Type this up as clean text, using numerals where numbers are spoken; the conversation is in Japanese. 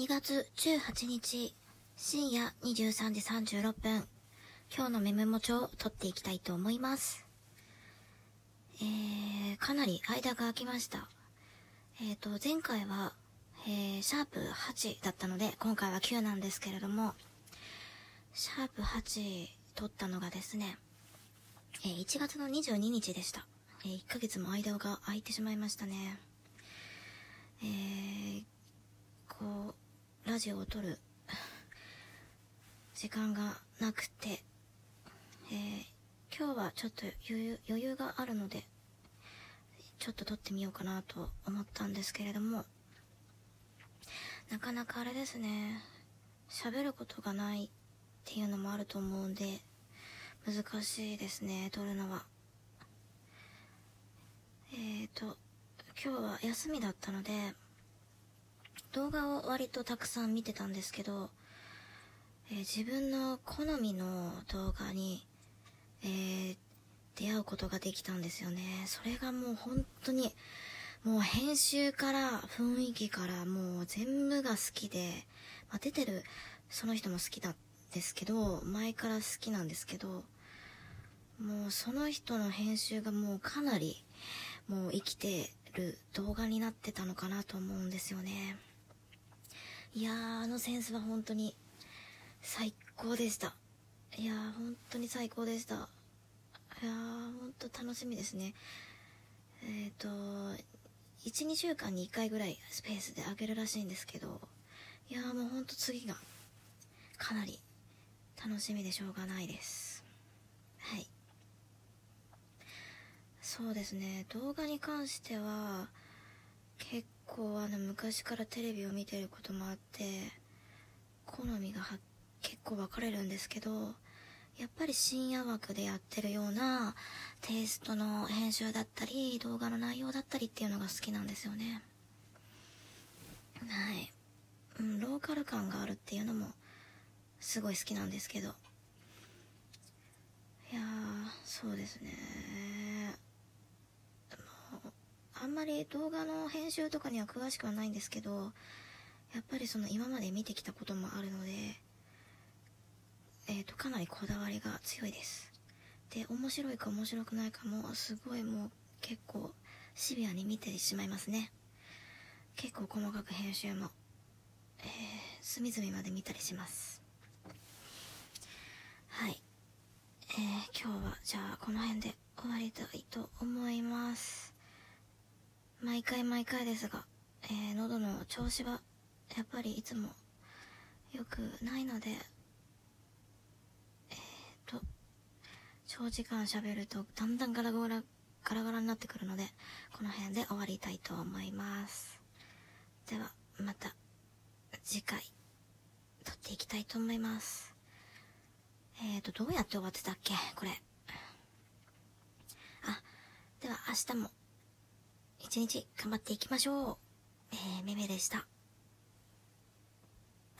2月18日深夜23時36分、今日のメモ帳を取っていきたいと思います。かなり間が空きました。前回は、シャープ8だったので、今回は9なんですけれども、シャープ8取ったのがですね、1月の22日でした。1ヶ月も間が空いてしまいましたね。こうラジオを撮る時間がなくて、今日はちょっと余裕があるのでちょっと撮ってみようかなと思ったんですけれども、なかなかあれですね、喋ることがないっていうのもあると思うんで難しいですね、撮るのは。今日は休みだったので動画を割とたくさん見てたんですけど、自分の好みの動画に、出会うことができたんですよね。それがもう本当にもう編集から雰囲気からもう全部が好きで、出てるその人も好きなんですけど、前から好きなんですけど、もうその人の編集がもうかなりもう生きてる動画になってたのかなと思うんですよね。いやー、あのセンスは本当に最高でした。いやー、本当に最高でした。いやー、本当楽しみですね。1、2週間に1回ぐらいスペースで上げるらしいんですけど、いやー、もう本当次がかなり楽しみでしょうがないです。はい、そうですね。動画に関しては結構昔からテレビを見てることもあって好みが結構分かれるんですけど、やっぱり深夜枠でやってるようなテイストの編集だったり動画の内容だったりっていうのが好きなんですよね。はい、ローカル感があるっていうのもすごい好きなんですけど、いやー、そうですね、あんまり動画の編集とかには詳しくはないんですけど、やっぱりその今まで見てきたこともあるので、かなりこだわりが強いです。で、面白いか面白くないかもすごいもう結構シビアに見てしまいますね。結構細かく編集も、隅々まで見たりします。はい、今日はじゃあこの辺で終わりたいと思います。毎回毎回ですが、喉の調子はやっぱりいつもよくないので、長時間喋るとだんだんガラガラになってくるので、この辺で終わりたいと思います。ではまた次回撮っていきたいと思います。どうやって終わってたっけこれ。あ、では明日も一日頑張っていきましょう。めめでした。